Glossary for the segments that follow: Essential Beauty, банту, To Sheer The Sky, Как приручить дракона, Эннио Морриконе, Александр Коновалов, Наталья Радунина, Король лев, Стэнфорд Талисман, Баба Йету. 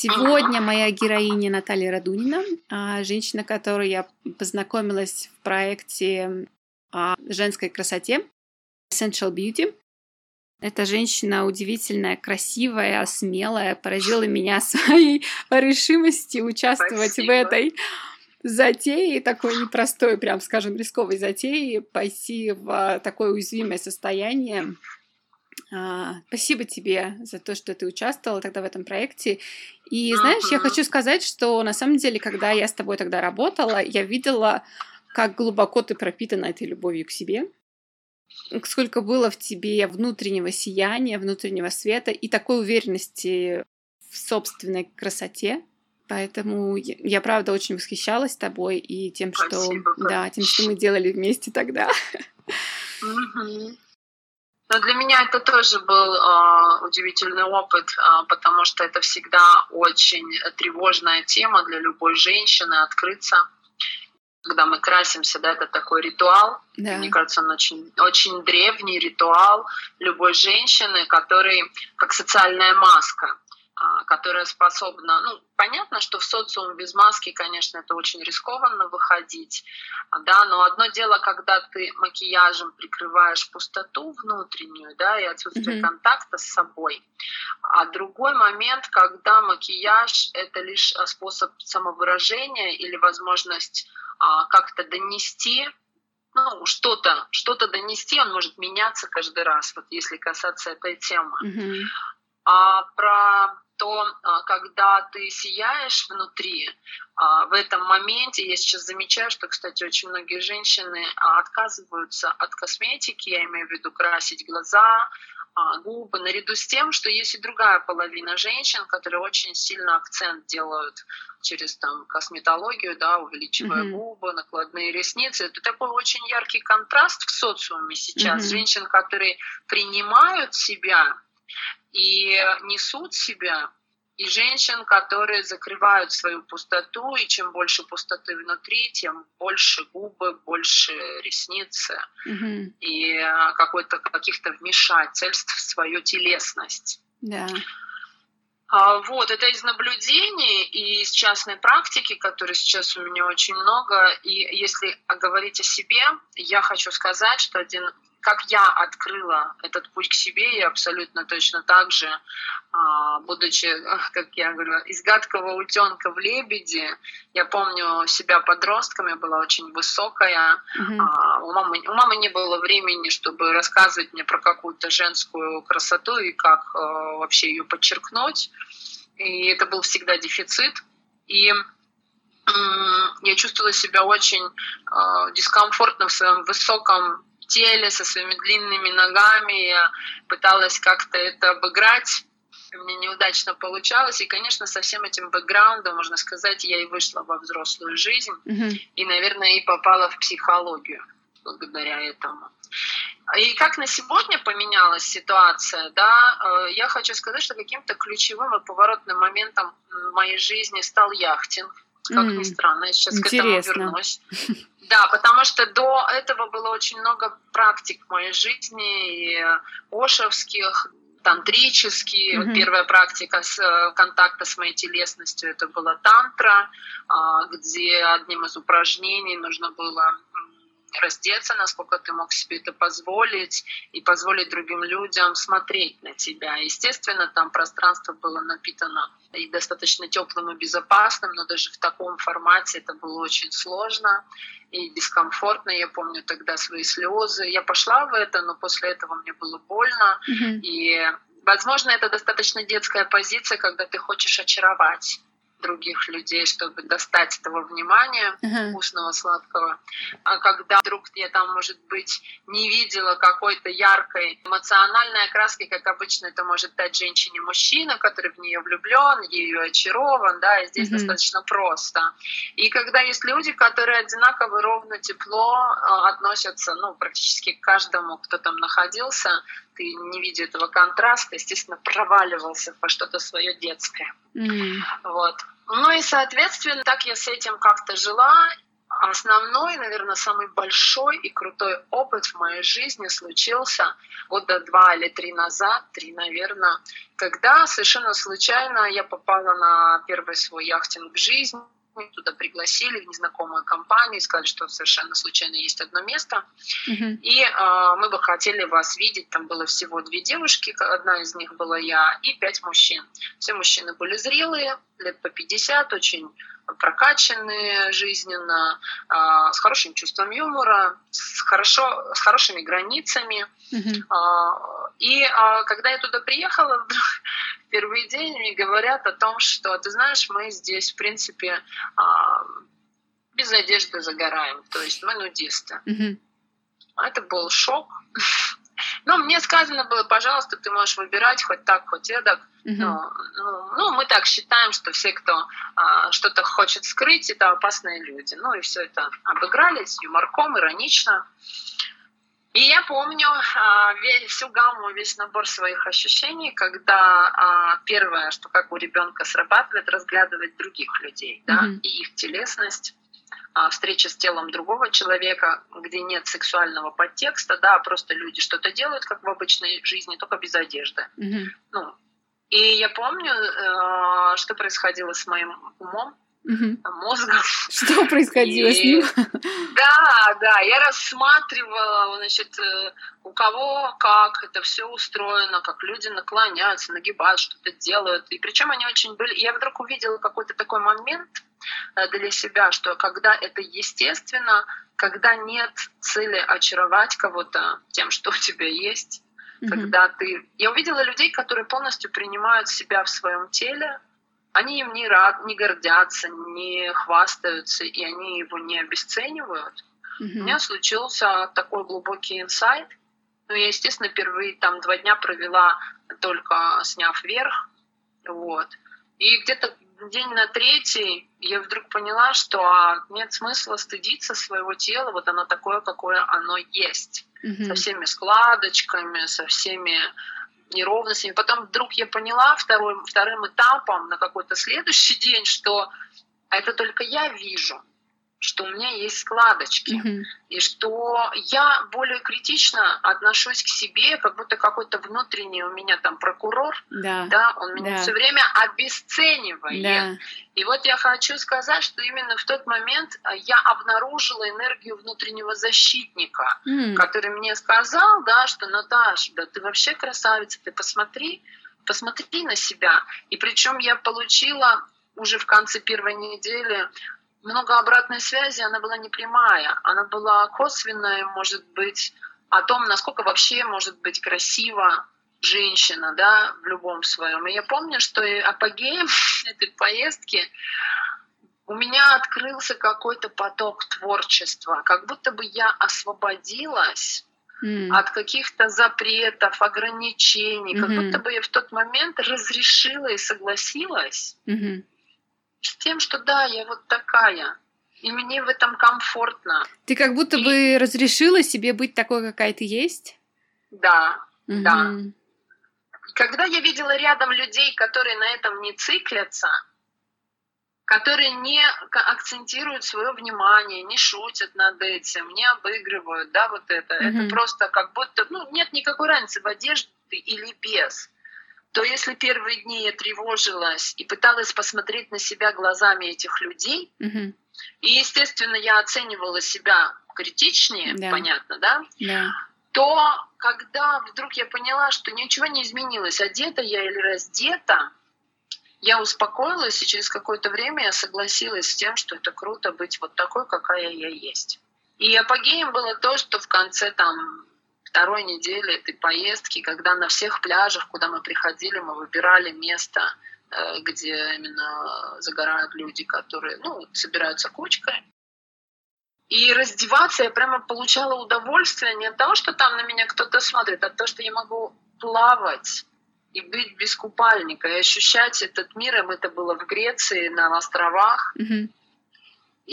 Сегодня моя героиня Наталья Радунина, женщина, которую я познакомилась в проекте о женской красоте Essential Beauty. Эта женщина удивительная, красивая, смелая, поразила меня своей решимостью участвовать в этой затее, такой непростой, прям скажем, рисковой затее, пойти в такое уязвимое состояние. Спасибо тебе за то, что ты участвовала тогда в этом проекте. И знаешь, я хочу сказать, что на самом деле, когда я с тобой тогда работала, я видела, как глубоко ты пропитана этой любовью к себе, сколько было в тебе внутреннего сияния, внутреннего света и такой уверенности в собственной красоте. Поэтому я, правда, очень восхищалась тобой и тем, что мы делали вместе тогда. Но для меня это тоже был удивительный опыт, потому что это всегда очень тревожная тема для любой женщины — открыться. Когда мы красимся, да, это такой ритуал. Да. Мне кажется, он очень, очень древний ритуал любой женщины, который как социальная маска, которая способна... Ну, понятно, что в социум без маски, конечно, это очень рискованно выходить, да, но одно дело, когда ты макияжем прикрываешь пустоту внутреннюю, да, и отсутствие контакта с собой, а другой момент, когда макияж — это лишь способ самовыражения или возможность как-то донести, ну, что-то донести, он может меняться каждый раз, вот если касаться этой темы. А про то, когда ты сияешь внутри, в этом моменте, я сейчас замечаю, что, кстати, очень многие женщины отказываются от косметики, я имею в виду красить глаза, губы, наряду с тем, что есть и другая половина женщин, которые очень сильно акцент делают через там, косметологию, да, увеличивая губы, накладные ресницы. Это такой очень яркий контраст в социуме сейчас. Женщин, которые принимают себя и несут себя, и женщин, которые закрывают свою пустоту, и чем больше пустоты внутри, тем больше губы, больше ресницы и каких-то вмешательств в свою телесность. Да. Вот, это из наблюдений и из частной практики, которой сейчас у меня очень много. И если говорить о себе, я хочу сказать, что как я открыла этот путь к себе, я абсолютно точно так же, будучи, как я говорю, из гадкого утенка в лебеди, я помню себя подростком, я была очень высокая, у мамы не было времени, чтобы рассказывать мне про какую-то женскую красоту и как вообще ее подчеркнуть, и это был всегда дефицит, и я чувствовала себя очень дискомфортно в своем высоком теле, со своими длинными ногами, я пыталась как-то это обыграть, мне неудачно получалось, и, конечно, со всем этим бэкграундом, можно сказать, я и вышла во взрослую жизнь, и, наверное, и попала в психологию благодаря этому. И как на сегодня поменялась ситуация, да, я хочу сказать, что каким-то ключевым и поворотным моментом в моей жизни стал яхтинг, как ни странно, я сейчас к этому вернусь. Да, потому что до этого было очень много практик в моей жизни, и ошевских, тантрические. Вот первая практика контакта с моей телесностью, это была тантра, где одним из упражнений нужно было раздеться, насколько ты мог себе это позволить, и позволить другим людям смотреть на тебя. Естественно, там пространство было напитано и достаточно теплым, и безопасным, но даже в таком формате это было очень сложно и дискомфортно. Я помню тогда свои слезы. Я пошла в это, но после этого мне было больно. И, возможно, это достаточно детская позиция, когда ты хочешь очаровать других людей, чтобы достать этого внимания вкусного, сладкого. А когда вдруг я там, может быть, не видела какой-то яркой эмоциональной окраски, как обычно это может дать женщине мужчина, который в нее влюблен, ею очарован, да, и здесь достаточно просто. И когда есть люди, которые одинаково ровно тепло относятся, ну, практически к каждому, кто там находился, ты, не видя этого контраста, естественно, проваливался во что-то свое детское. Вот. Ну и, соответственно, так я с этим как-то жила, Основной, наверное, самый большой и крутой опыт в моей жизни случился года 2 или 3 назад, 3, наверное, когда совершенно случайно я попала на первый свой яхтинг в жизни. Туда пригласили в незнакомую компанию, сказали, что совершенно случайно есть одно место. И мы бы хотели вас видеть. Там было всего 2 девушки, одна из них была я, и 5 мужчин. Все мужчины были зрелые, лет по 50, очень прокачанные жизненно, с хорошим чувством юмора, с хорошими границами. И когда я туда приехала, в первый день мне говорят о том, что, ты знаешь, мы здесь, в принципе, без одежды загораем, то есть мы нудисты. Это был шок. Но мне сказано было, пожалуйста, ты можешь выбирать хоть так, хоть эдак. Ну, мы так считаем, что все, кто что-то хочет скрыть, это опасные люди. Ну, и все это обыграли с юморком, иронично. И я помню всю гамму, весь набор своих ощущений, когда первое, что как у ребенка срабатывает, разглядывать других людей, да, и их телесность. Встреча с телом другого человека, где нет сексуального подтекста, да, просто люди что-то делают, как в обычной жизни, только без одежды. Ну, и я помню, что происходило с моим умом, мозгом. Что происходило с ним? Да, я рассматривала, значит, у кого, как это все устроено, как люди наклоняются, нагибают, что-то делают. И причем они очень были... Я вдруг увидела какой-то такой момент для себя, что когда это естественно, когда нет цели очаровать кого-то тем, что у тебя есть, когда ты... Я увидела людей, которые полностью принимают себя в своем теле, они им не гордятся, не хвастаются, и они его не обесценивают. У меня случился такой глубокий инсайт. Ну, я, естественно, первые 2 дня провела, только сняв верх. Вот. И где-то день на 3 я вдруг поняла, что нет смысла стыдиться своего тела, вот оно такое, какое оно есть. Со всеми складочками, со всеми неровностями. Потом вдруг я поняла вторым этапом на какой-то следующий день, что это только я вижу, что у меня есть складочки, и что я более критично отношусь к себе, как будто какой-то внутренний у меня там прокурор, да, он меня все время обесценивает. И вот я хочу сказать, что именно в тот момент я обнаружила энергию внутреннего защитника, который мне сказал, да, что Наташ, да ты вообще красавица, ты посмотри на себя. И причем я получила уже в конце первой недели много обратной связи, она была не прямая, она была косвенная, может быть, о том, насколько вообще может быть красива женщина, да, в любом своем. И я помню, что и апогеем этой поездки у меня открылся какой-то поток творчества, как будто бы я освободилась от каких-то запретов, ограничений, как будто бы я в тот момент разрешила и согласилась с тем, что да, я вот такая, и мне в этом комфортно. Ты как будто бы разрешила себе быть такой, какая ты есть? Да, да. Когда я видела рядом людей, которые на этом не циклятся, которые не акцентируют свое внимание, не шутят над этим, не обыгрывают, да, вот это. Это просто как будто, ну, нет никакой разницы в одежде или без. То если первые дни я тревожилась и пыталась посмотреть на себя глазами этих людей, и, естественно, я оценивала себя критичнее, понятно, да? То когда вдруг я поняла, что ничего не изменилось, одета я или раздета, я успокоилась, и через какое-то время я согласилась с тем, что это круто быть вот такой, какая я есть. И апогеем было то, что в конце там... второй недели этой поездки, когда на всех пляжах, куда мы приходили, мы выбирали место, где именно загорают люди, которые, ну, собираются кучкой. И раздеваться я прямо получала удовольствие не от того, что там на меня кто-то смотрит, а от того, что я могу плавать и быть без купальника, и ощущать этот мир. Им это было в Греции, на островах.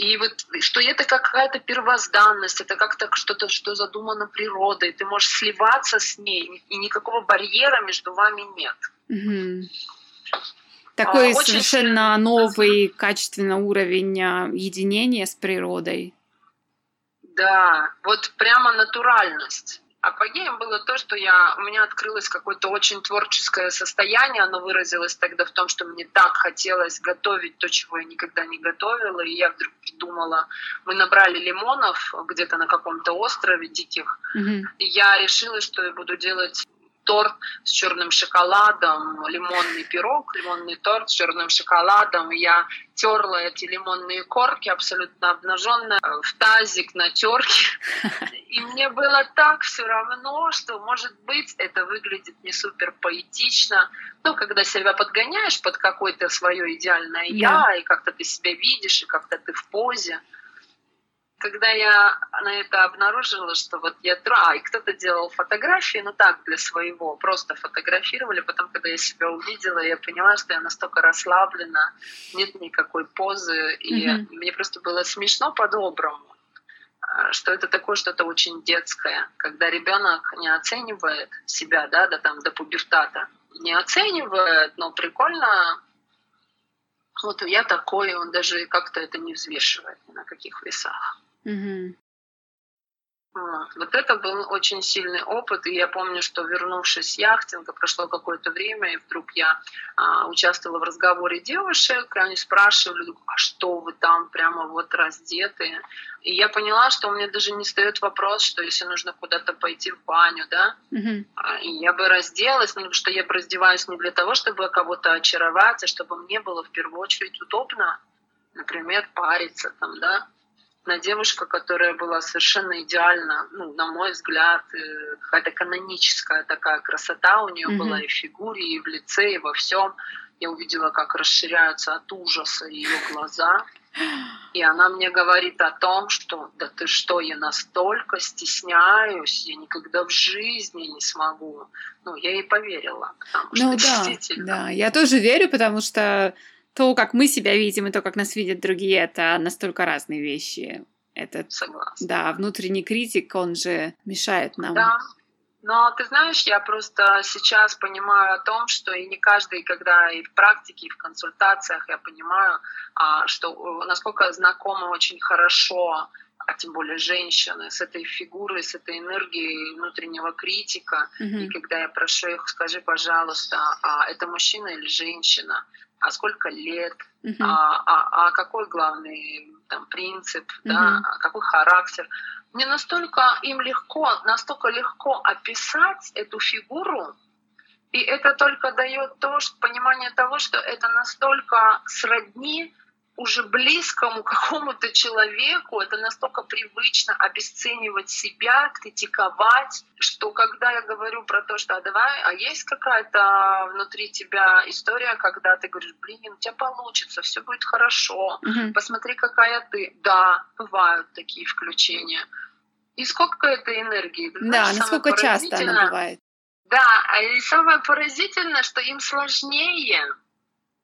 И вот что это какая-то первозданность, это как-то что-то, что задумано природой, ты можешь сливаться с ней, и никакого барьера между вами нет. Такой очень... совершенно новый, качественный уровень единения с природой. Да, вот прямо натуральность. Апогеем было то, что у меня открылось какое-то очень творческое состояние, оно выразилось тогда в том, что мне так хотелось готовить то, чего я никогда не готовила, и я вдруг придумала, мы набрали лимонов где-то на каком-то острове диких, и я решила, что я буду делать торт с черным шоколадом, лимонный пирог, лимонный торт с черным шоколадом. Я терла эти лимонные корки абсолютно обнаженная в тазик на терке. И мне было так все равно, что, может быть, это выглядит не супер поэтично. Но когда себя подгоняешь под какое-то свое идеальное «я», и как-то ты себя видишь, и как-то ты в позе. Когда я на это обнаружила, что вот и кто-то делал фотографии, так для своего, просто фотографировали. Потом, когда я себя увидела, я поняла, что я настолько расслаблена, нет никакой позы, и мне просто было смешно по-доброму, что это такое что-то очень детское, когда ребенок не оценивает себя, до пубертата, не оценивает, но прикольно. Вот я такой, он даже как-то это не взвешивает ни на каких весах. Вот это был очень сильный опыт, и я помню, что, вернувшись с яхтинга, прошло какое-то время, и вдруг я участвовала в разговоре девушек, и они спрашивали, а что вы там прямо вот раздетые? И я поняла, что у меня даже не встает вопрос, что если нужно куда-то пойти в баню, и я бы разделась, потому что я бы раздеваюсь не для того, чтобы кого-то очаровать, а чтобы мне было в первую очередь удобно, например, париться там, на девушка, которая была совершенно идеальна, на мой взгляд, какая-то каноническая такая красота у нее была и в фигуре, и в лице, и во всем. Я увидела, как расширяются от ужаса ее глаза, и она мне говорит о том, что да ты что, я настолько стесняюсь, я никогда в жизни не смогу. Я ей поверила, потому что действительно. Да, я тоже верю, потому что то, как мы себя видим, и то, как нас видят другие, это настолько разные вещи. Это, согласна. Да, внутренний критик, он же мешает нам. Да, но ты знаешь, я просто сейчас понимаю о том, что и не каждый, когда и в практике, и в консультациях, я понимаю, что насколько знакомы очень хорошо, а тем более женщины, с этой фигурой, с этой энергией внутреннего критика. И когда я прошу их, скажи, пожалуйста, это мужчина или женщина? А сколько лет, а какой главный принцип, а какой характер. Мне настолько легко описать эту фигуру, и это только дает понимание того, что это настолько сродни уже близкому какому-то человеку, это настолько привычно обесценивать себя, критиковать, что когда я говорю про то, что есть какая-то внутри тебя история, когда ты говоришь, у тебя получится, все будет хорошо, посмотри, какая ты. Да, бывают такие включения. И сколько этой энергии. Да, насколько часто она бывает. Да, и самое поразительное, что им сложнее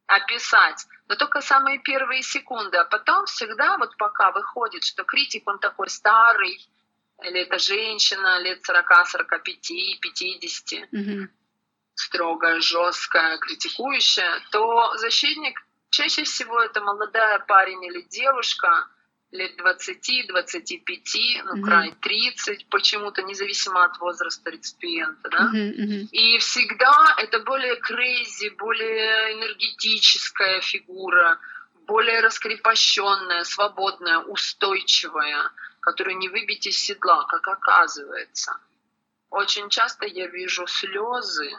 описать, но только самые первые секунды, а потом всегда пока выходит, что критик, он такой старый, или это женщина лет 40-45-50, строгая, жесткая, критикующая, то защитник чаще всего это молодая парень или девушка, лет 20-25, край 30, почему-то, независимо от возраста реципиента, И всегда это более крейзи, более энергетическая фигура, более раскрепощенная, свободная, устойчивая, которую не выбить из седла, как оказывается. Очень часто я вижу слезы,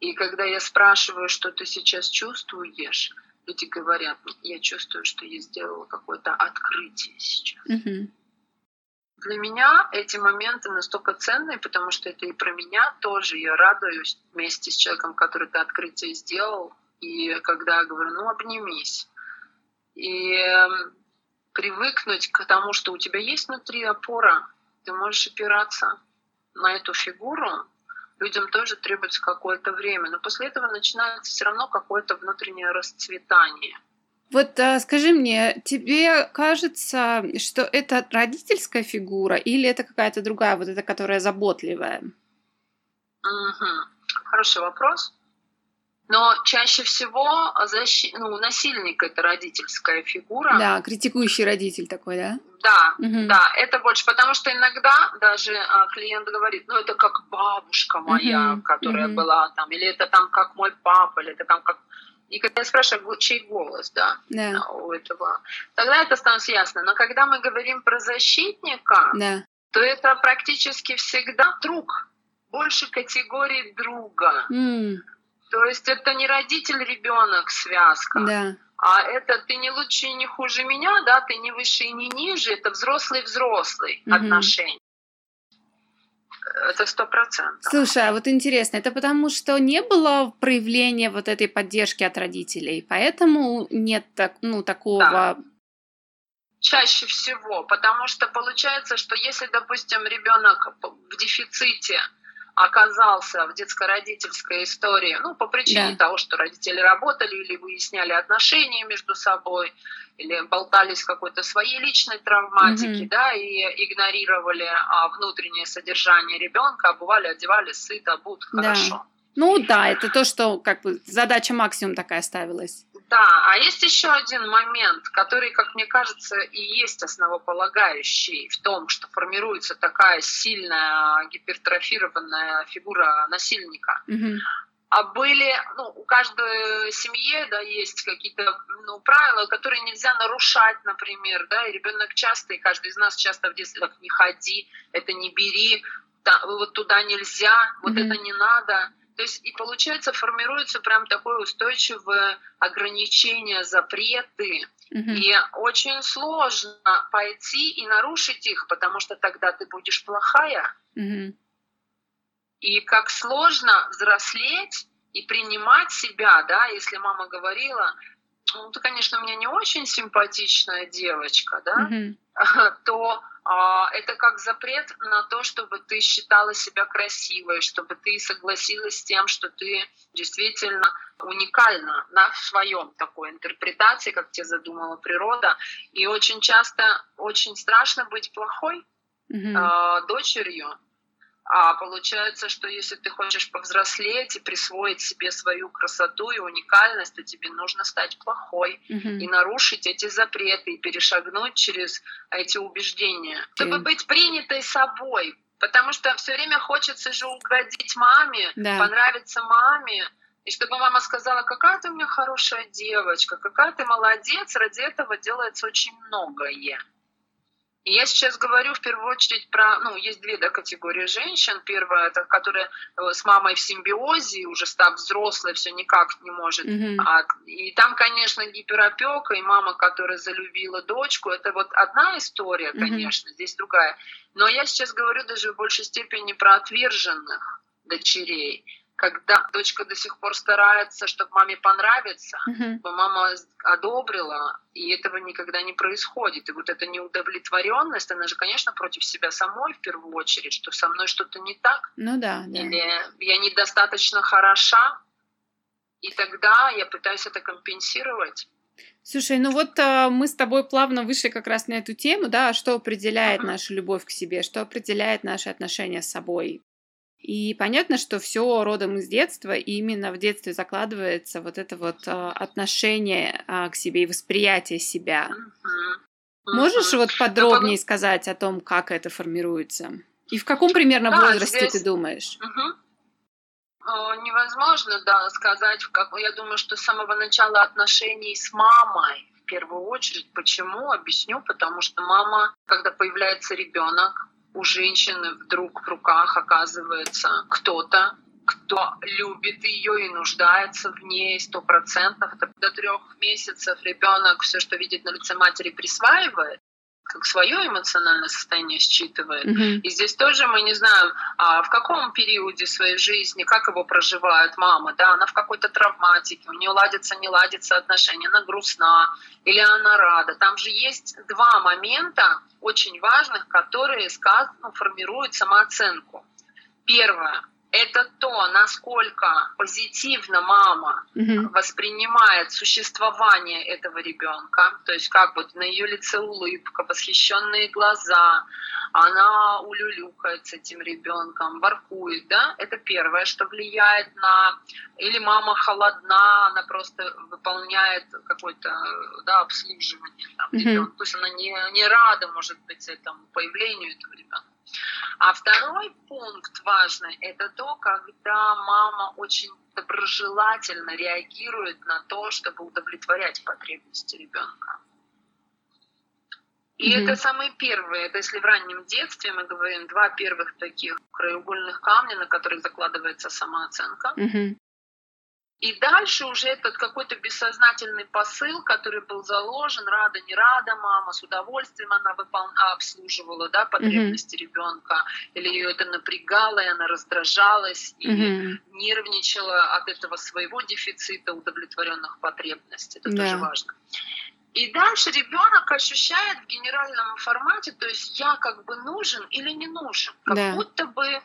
и когда я спрашиваю, что ты сейчас чувствуешь, люди говорят, я чувствую, что я сделала какое-то открытие сейчас. Для меня эти моменты настолько ценные, потому что это и про меня тоже. Я радуюсь вместе с человеком, который это открытие сделал. И когда я говорю, обнимись. И привыкнуть к тому, что у тебя есть внутри опора, ты можешь опираться на эту фигуру. Людям тоже требуется какое-то время, но после этого начинается все равно какое-то внутреннее расцветание. Скажи мне, тебе кажется, что это родительская фигура или это какая-то другая, эта, которая заботливая? Хороший вопрос. Но чаще всего насильник — это родительская фигура. Да, критикующий родитель такой, да? Да, угу. Да, это больше, потому что иногда даже клиент говорит, ну это как бабушка моя, угу. которая угу. была там, или это там как мой папа, или это там как... И когда я спрашиваю, чей голос, да. у этого, тогда это становится ясно. Но когда мы говорим про защитника, да. то это практически всегда друг, больше категории друга. То есть это не родитель-ребенок связка, да. а это ты не лучше и не хуже меня, да, ты не выше и не ниже, это взрослый-взрослый mm-hmm. отношения. Это 100%. Слушай, а вот интересно, это потому что не было проявления вот этой поддержки от родителей, поэтому нет такого... Да. Чаще всего, потому что получается, что если, допустим, ребенок в дефиците оказался в детско-родительской истории, по причине да. того, что родители работали или выясняли отношения между собой, или болтались в какой-то своей личной травматике, mm-hmm. да, и игнорировали внутреннее содержание ребенка, обували, одевали, сыто, будут, хорошо. Ну да, это то, что задача максимум такая ставилась. Да, а есть еще один момент, который, как мне кажется, и есть основополагающий в том, что формируется такая сильная гипертрофированная фигура насильника. Угу. А были, у каждой семьи, да, есть какие-то, правила, которые нельзя нарушать, например, да, и ребенок часто, и каждый из нас часто в детстве так: не ходи, это не бери, да, вот туда нельзя, вот угу. это не надо. То есть и получается, формируется прям такое устойчивое ограничение, запреты. Mm-hmm. И очень сложно пойти и нарушить их, потому что тогда ты будешь плохая. Mm-hmm. И как сложно взрослеть и принимать себя, да, если мама говорила, ты, конечно, у меня не очень симпатичная девочка, да, mm-hmm. то... Это как запрет на то, чтобы ты считала себя красивой, чтобы ты согласилась с тем, что ты действительно уникальна на своем такой интерпретации, как тебе задумала природа. И очень часто очень страшно быть плохой mm-hmm. дочерью. А получается, что если ты хочешь повзрослеть и присвоить себе свою красоту и уникальность, то тебе нужно стать плохой mm-hmm. и нарушить эти запреты, и перешагнуть через эти убеждения, okay. чтобы быть принятой собой. Потому что все время хочется же угодить маме, yeah. понравиться маме. И чтобы мама сказала: какая ты у меня хорошая девочка, какая ты молодец, ради этого делается очень многое. И я сейчас говорю в первую очередь про, есть две категории женщин. Первая — это которая с мамой в симбиозе, уже став взрослой, все никак не может. Mm-hmm. И там, конечно, гиперопека, и мама, которая залюбила дочку, это вот одна история, конечно, mm-hmm. здесь другая. Но я сейчас говорю даже в большей степени про отверженных дочерей, когда дочка до сих пор старается, чтобы маме понравиться, mm-hmm. чтобы мама одобрила, и этого никогда не происходит. И вот эта неудовлетворенность, она же, конечно, против себя самой в первую очередь, что со мной что-то не так, да. или я недостаточно хороша, и тогда я пытаюсь это компенсировать. Слушай, мы с тобой плавно вышли как раз на эту тему, да, что определяет mm-hmm. нашу любовь к себе, что определяет наши отношения с собой. И понятно, что все родом из детства, и именно в детстве закладывается вот это вот отношение к себе и восприятие себя. Mm-hmm. Mm-hmm. Можешь вот подробнее сказать о том, как это формируется? И в каком примерно возрасте ты думаешь? Mm-hmm. Невозможно, сказать. Я думаю, что с самого начала отношений с мамой, в первую очередь. Почему? Объясню. Потому что мама, когда появляется ребенок, у женщины вдруг в руках оказывается кто-то, кто любит ее и нуждается в ней 100%. Это до 3 месяцев ребенок все, что видит на лице матери, присваивает, как свое эмоциональное состояние считывает. Mm-hmm. И здесь тоже мы не знаем, в каком периоде своей жизни, как его проживает мама, она в какой-то травматике, у нее ладятся, не ладятся отношения, она грустна или она рада. Там же есть 2 момента очень важных, которые формируют самооценку. Первое — это то, насколько позитивно мама mm-hmm. воспринимает существование этого ребенка, то есть на ее лице улыбка, восхищенные глаза, она улюлюкает с этим ребенком, воркует, да, это первое, что влияет на... Или мама холодна, она просто выполняет какое-то, да, обслуживание там, ребенка, то есть она не рада, может быть, этому появлению этого ребенка. А второй пункт важный – это то, когда мама очень доброжелательно реагирует на то, чтобы удовлетворять потребности ребенка. И это самые первые, это если в раннем детстве мы говорим, два первых таких краеугольных камня, на которых закладывается самооценка. И дальше уже этот какой-то бессознательный посыл, который был заложен, рада, не рада, мама, с удовольствием она обслуживала, да, потребности ребенка, или ее это напрягало, и она раздражалась, и нервничала от этого своего дефицита удовлетворенных потребностей. Это тоже важно. И дальше ребенок ощущает в генеральном формате, то есть я как бы нужен или не нужен, как будто бы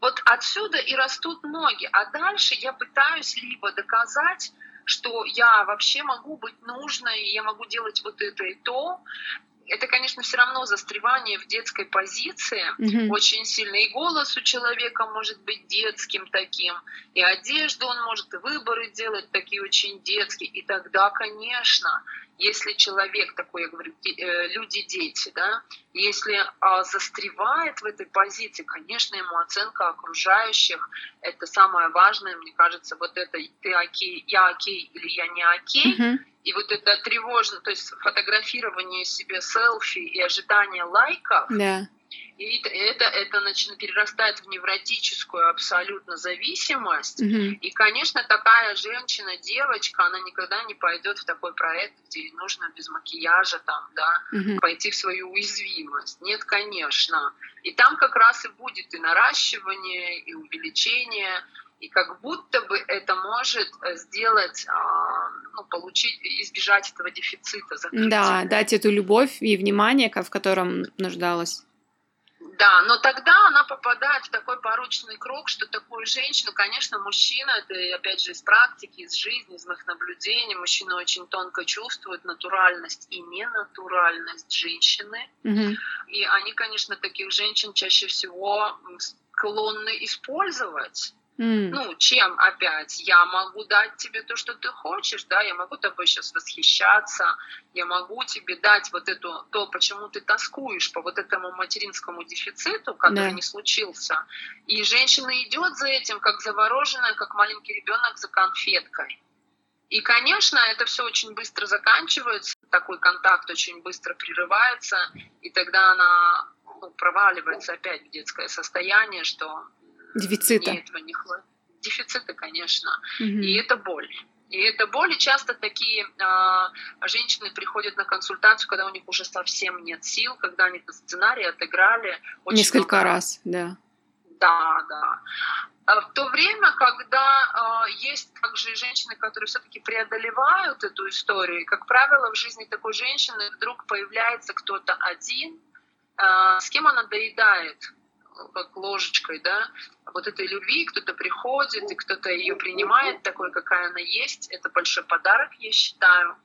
вот отсюда и растут ноги, а дальше я пытаюсь либо доказать, что я вообще могу быть нужной, я могу делать вот это и то. Это, конечно, все равно застревание в детской позиции очень сильно. И голос у человека может быть детским таким, и одежду он может, и выборы делать такие очень детские. И тогда, конечно, если человек такой, я говорю, люди-дети, да, если застревает в этой позиции, конечно, ему оценка окружающих, это самое важное, мне кажется, вот это «ты окей, я окей или я не окей», и вот это тревожно, то есть фотографирование себе селфи и ожидание лайков, и это перерастает в невротическую абсолютно зависимость. И, конечно, такая женщина, девочка, она никогда не пойдет в такой проект, где ей нужно без макияжа там, да, пойти в свою уязвимость. Нет, конечно. И там как раз и будет и наращивание, и увеличение. И как будто бы это может сделать, получить, избежать этого дефицита. Закрытия. Да, дать эту любовь и внимание, в котором нуждалась. Да, но тогда она попадает в такой порочный круг, что такую женщину, конечно, мужчина, это опять же из практики, из жизни, из моих наблюдений, мужчина очень тонко чувствует натуральность и ненатуральность женщины. И они, конечно, таких женщин чаще всего склонны использовать. Ну, чем опять? Я могу дать тебе то, что ты хочешь, да, я могу тобой сейчас восхищаться, я могу тебе дать вот эту, то, почему ты тоскуешь по вот этому материнскому дефициту, который не случился. И женщина идет за этим, как завороженная, как маленький ребенок за конфеткой. И, конечно, это все очень быстро заканчивается, такой контакт очень быстро прерывается, и тогда она проваливается опять в детское состояние, что... Дефицита. Мне этого не хватает. Дефицита, конечно. И это боль. И это боль. И часто такие женщины приходят на консультацию, когда у них уже совсем нет сил, когда они этот сценарий отыграли. Несколько раз, да. Да, да. В то время, когда есть также женщины, которые все-таки преодолевают эту историю, и, как правило, в жизни такой женщины вдруг появляется кто-то один, с кем она доедает, как ложечкой, да, вот этой любви, кто-то приходит, и кто-то ее принимает такой, какая она есть. Это большой подарок, я считаю.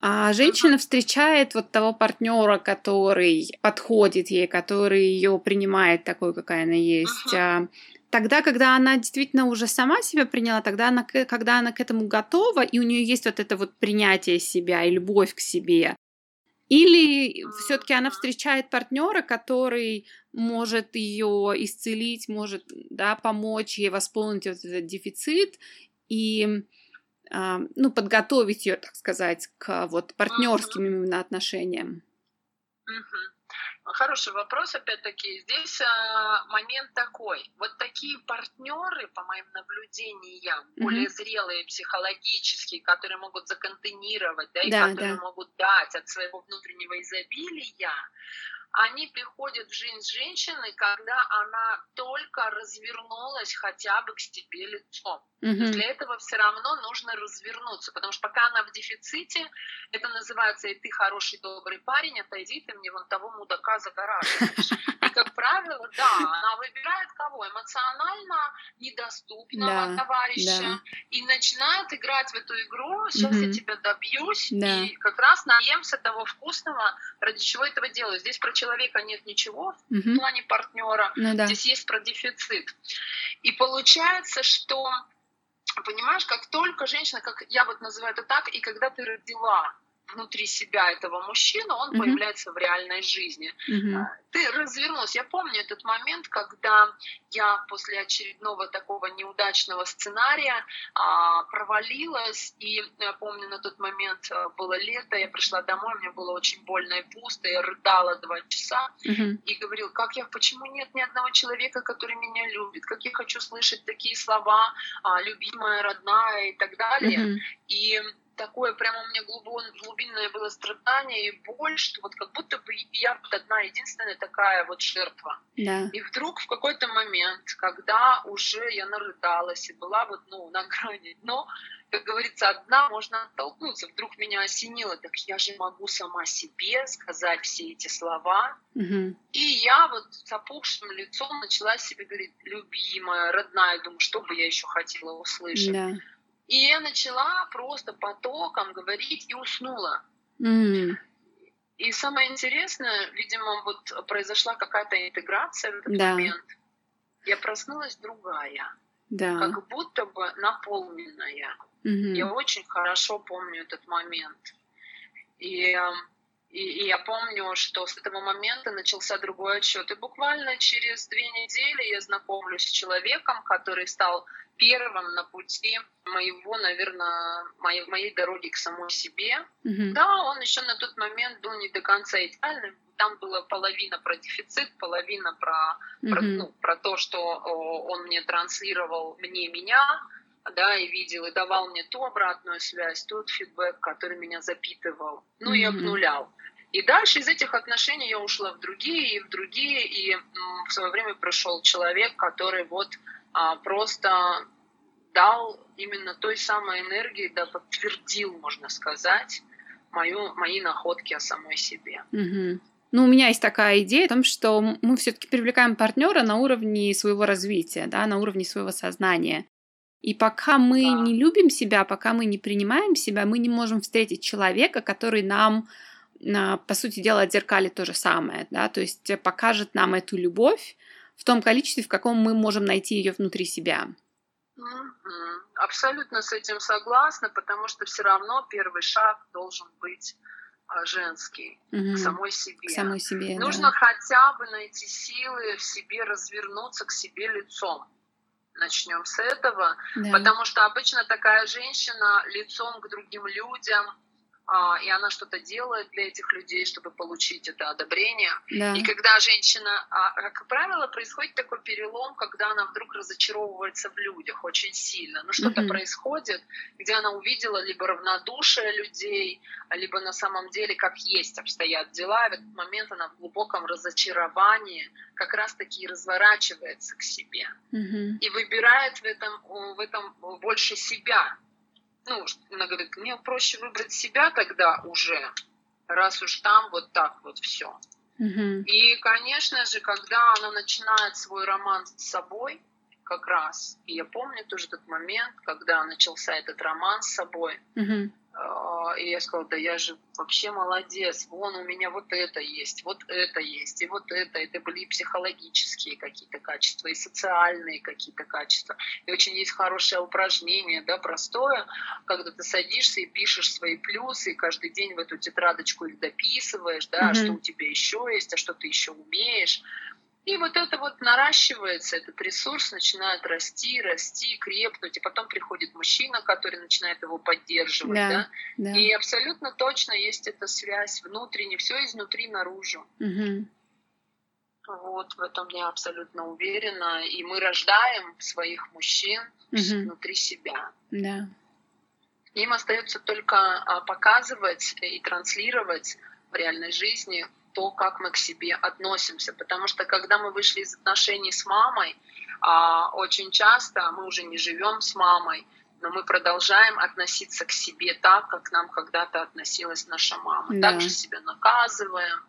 А женщина встречает вот того партнера, который подходит ей, который ее принимает такой, какая она есть. Тогда, когда она действительно уже сама себя приняла, тогда она, когда она к этому готова, и у нее есть вот это вот принятие себя и любовь к себе. Или все-таки она встречает партнера, который может ее исцелить, может, да, помочь ей восполнить вот этот дефицит и подготовить ее, так сказать, к вот партнерским именно отношениям. Хороший вопрос, опять-таки. Здесь момент такой. Вот такие партнеры, по моим наблюдениям, более зрелые психологические, которые могут законтейнировать, да, и которые могут дать от своего внутреннего изобилия, они приходят в жизнь женщины, когда она только развернулась хотя бы к себе лицом. Для этого все равно нужно развернуться, потому что пока она в дефиците, это называется «и ты хороший, добрый парень, отойди ты мне вон того мудака загораживаешь». И, как правило, да, она выбирает кого? Эмоционально недоступного товарища и начинает играть в эту игру «сейчас я тебя добьюсь» и как раз наемся того вкусного, ради чего этого делаю. Здесь про человека нет ничего в плане партнера, здесь есть про дефицит. И получается, что, понимаешь, как только женщина, как я вот называю это так, и когда ты родила внутри себя этого мужчину, он появляется в реальной жизни. Ты развернулась. Я помню этот момент, когда я после очередного такого неудачного сценария провалилась, и я помню, на тот момент было лето, я пришла домой, мне было очень больно и пусто, я рыдала 2 часа, и говорила, как я, почему нет ни одного человека, который меня любит, как я хочу слышать такие слова, любимая, родная и так далее. И такое прямо у меня глубинное было страдание и боль, что вот как будто бы я одна единственная такая вот жертва. И вдруг в какой-то момент, когда уже я нарыдалась и была вот, ну, на грани, но, как говорится, одна можно оттолкнуться. Вдруг меня осенило, так я же могу сама себе сказать все эти слова. И я вот с опухшим лицом начала себе говорить, любимая, родная, думаю, что бы я еще хотела услышать. И я начала просто потоком говорить и уснула. И самое интересное, видимо, вот произошла какая-то интеграция в этот момент. Я проснулась другая, как будто бы наполненная. Я очень хорошо помню этот момент. И я помню, что с этого момента начался другой отсчет. И буквально через 2 недели я знакомлюсь с человеком, который стал первым на пути моего, наверное, моей дороги к самой себе. Да, он еще на тот момент был не до конца идеальным. Там была половина про дефицит, половина про то, что он мне транслировал, меня. Да, и видел, и давал мне ту обратную связь, тот фидбэк, который меня запитывал, и обнулял. И дальше из этих отношений я ушла в другие, и в свое время пришел человек, который вот просто дал именно той самой энергии, да, подтвердил, можно сказать, мои находки о самой себе. У меня есть такая идея о том, что мы все-таки привлекаем партнера на уровне своего развития, да, на уровне своего сознания. И пока мы не любим себя, пока мы не принимаем себя, мы не можем встретить человека, который нам, по сути дела, отзеркалит то же самое, да, то есть покажет нам эту любовь в том количестве, в каком мы можем найти ее внутри себя. Абсолютно с этим согласна, потому что все равно первый шаг должен быть женский, к самой себе. Нужно хотя бы найти силы в себе развернуться к себе лицом. Начнем с этого, потому что обычно такая женщина лицом к другим людям, и она что-то делает для этих людей, чтобы получить это одобрение. И когда женщина, как правило, происходит такой перелом, когда она вдруг разочаровывается в людях очень сильно. Ну что-то происходит, где она увидела либо равнодушие людей, либо на самом деле как есть обстоят дела, и в этот момент она в глубоком разочаровании как раз-таки разворачивается к себе и выбирает в этом больше себя. Она говорит, мне проще выбрать себя тогда уже, раз уж там вот так вот все. И, конечно же, когда она начинает свой роман с собой, как раз, и я помню тоже тот момент, когда начался этот роман с собой, и я сказала, да я же вообще молодец, вон у меня вот это есть, и вот это были психологические какие-то качества, и социальные какие-то качества. И очень есть хорошее упражнение, да, простое, когда ты садишься и пишешь свои плюсы, и каждый день в эту тетрадочку их дописываешь, да, что у тебя еще есть, а что ты еще умеешь. И вот это вот наращивается, этот ресурс начинает расти, крепнуть, и потом приходит мужчина, который начинает его поддерживать, да? И абсолютно точно есть эта связь внутренняя, все изнутри наружу. Вот, в этом я абсолютно уверена. И мы рождаем своих мужчин внутри себя. Им остается только показывать и транслировать в реальной жизни то, как мы к себе относимся. Потому что, когда мы вышли из отношений с мамой, очень часто мы уже не живем с мамой, но мы продолжаем относиться к себе так, как к нам когда-то относилась наша мама. Также себя наказываем,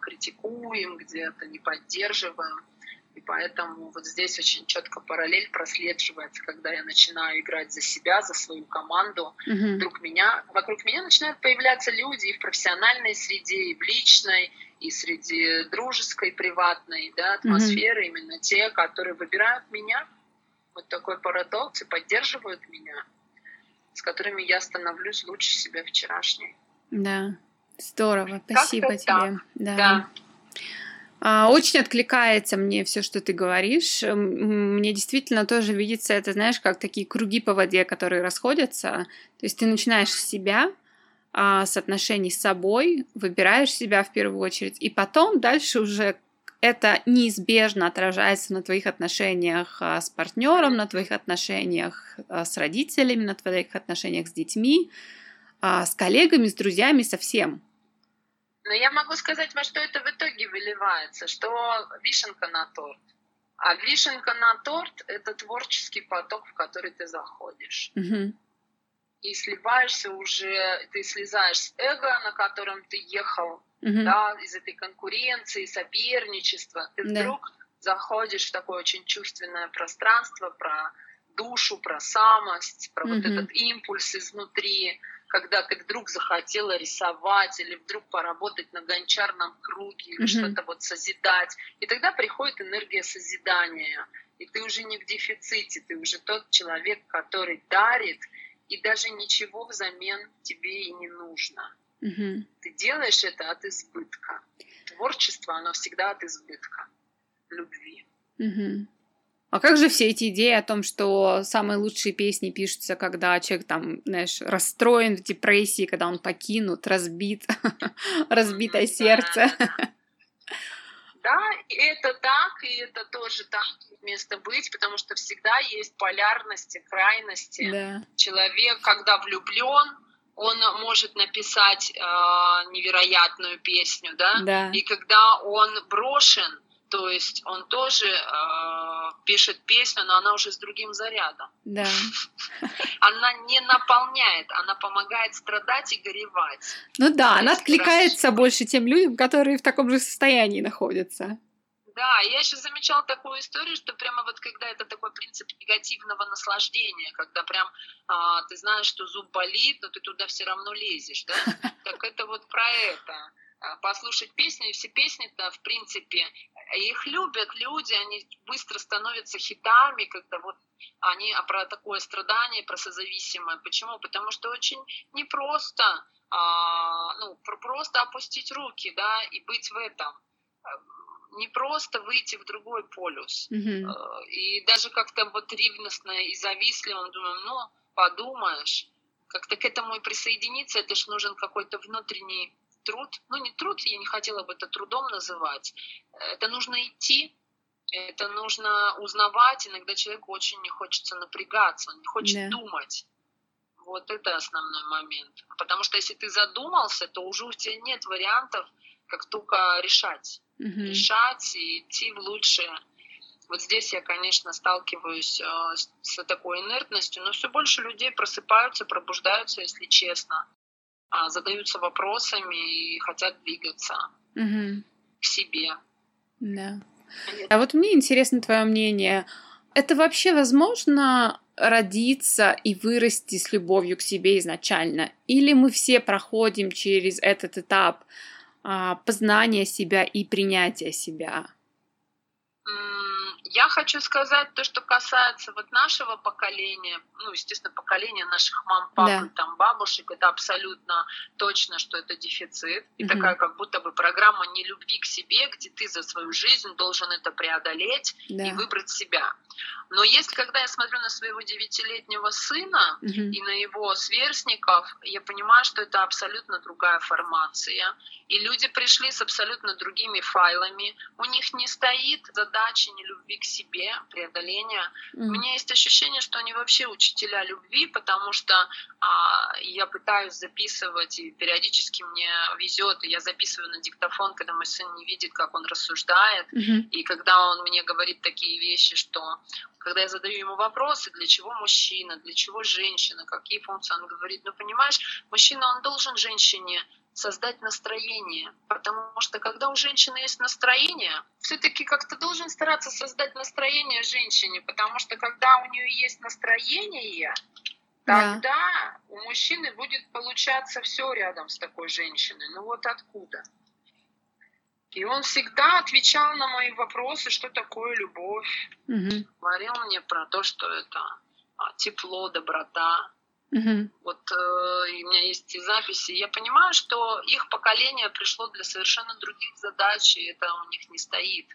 критикуем где-то, не поддерживаем. И поэтому вот здесь очень четко параллель прослеживается, когда я начинаю играть за себя, за свою команду. Вокруг меня начинают появляться люди и в профессиональной среде, и в личной, и среди дружеской, приватной, да, атмосферы, именно те, которые выбирают меня, вот такой парадокс, и поддерживают меня, с которыми я становлюсь лучше себя вчерашней. Да, здорово, спасибо как-то тебе. Да. Да. Очень откликается мне все, что ты говоришь. Мне действительно тоже видится это, знаешь, как такие круги по воде, которые расходятся. То есть ты начинаешь с себя, с отношений с собой, выбираешь себя в первую очередь, и потом дальше уже это неизбежно отражается на твоих отношениях с партнером, на твоих отношениях с родителями, на твоих отношениях с детьми, с коллегами, с друзьями, со всем. Но я могу сказать, во что это в итоге выливается, что вишенка на торт. А вишенка на торт – это творческий поток, в который ты заходишь. И сливаешься уже, ты слезаешь с эго, на котором ты ехал, да, из этой конкуренции, соперничества. Ты вдруг заходишь в такое очень чувственное пространство про душу, про самость, про вот этот импульс изнутри, когда ты вдруг захотела рисовать или вдруг поработать на гончарном круге или что-то вот созидать. И тогда приходит энергия созидания, и ты уже не в дефиците, ты уже тот человек, который дарит, и даже ничего взамен тебе и не нужно. Ты делаешь это от избытка. Творчество, оно всегда от избытка любви. А как же все эти идеи о том, что самые лучшие песни пишутся, когда человек там, знаешь, расстроен в депрессии, когда он покинут, разбит, разбитое сердце? Да, это так, и это тоже так место быть, потому что всегда есть полярности, крайности. Да. Человек, когда влюблен, он может написать невероятную песню, да? Да, и когда он брошен, то есть он тоже пишет песню, но она уже с другим зарядом. Да. Она не наполняет, она помогает страдать и горевать. Ну да, то она откликается больше тем людям, которые в таком же состоянии находятся. Да, я еще замечала такую историю, что прямо вот когда это такой принцип негативного наслаждения, когда прям ты знаешь, что зуб болит, но ты туда все равно лезешь, да? Так это вот про это. Послушать песню, и все песни-то, в принципе, их любят люди, они быстро становятся хитами, когда вот они про такое страдание, про созависимое. Почему? Потому что очень непросто, просто опустить руки, да, и быть в этом. Не просто выйти в другой полюс. И даже как-то вот ревностно и завистливо, думаю, подумаешь, как-то к этому и присоединиться, это ж нужен какой-то внутренний труд. Не труд, я не хотела бы это трудом называть. Это нужно идти, это нужно узнавать. Иногда человеку очень не хочется напрягаться, он не хочет думать. Вот это основной момент. Потому что если ты задумался, то уже у тебя нет вариантов, как только решать. Решать и идти в лучшее. Вот здесь я, конечно, сталкиваюсь с такой инертностью, но все больше людей просыпаются, пробуждаются, если честно, задаются вопросами и хотят двигаться к себе. Да. А вот мне интересно твое мнение. Это вообще возможно родиться и вырасти с любовью к себе изначально? Или мы все проходим через этот этап познания себя и принятия себя? Я хочу сказать то, что касается вот нашего поколения, естественно, поколения наших мам, пап, там, бабушек, это абсолютно точно, что это дефицит. И такая как будто бы программа нелюбви к себе, где ты за свою жизнь должен это преодолеть и выбрать себя. Но если, когда я смотрю на своего 9-летнего сына и на его сверстников, я понимаю, что это абсолютно другая формация. И люди пришли с абсолютно другими файлами. У них не стоит задачи нелюбви к себе, преодоления. У меня есть ощущение, что они вообще учителя любви, потому что я пытаюсь записывать, и периодически мне везет, и я записываю на диктофон, когда мой сын не видит, как он рассуждает. И когда он мне говорит такие вещи, что когда я задаю ему вопросы, для чего мужчина, для чего женщина, какие функции, он говорит, понимаешь, мужчина, он должен женщине создать настроение, потому что когда у женщины есть настроение, все-таки как-то должен стараться создать настроение женщине, потому что когда у нее есть настроение, тогда у мужчины будет получаться все рядом с такой женщиной. Откуда? И он всегда отвечал на мои вопросы, что такое любовь. Mm-hmm. Говорил мне про то, что это тепло, доброта. Mm-hmm. Вот и у меня есть и записи. Я понимаю, что их поколение пришло для совершенно других задач, и это у них не стоит,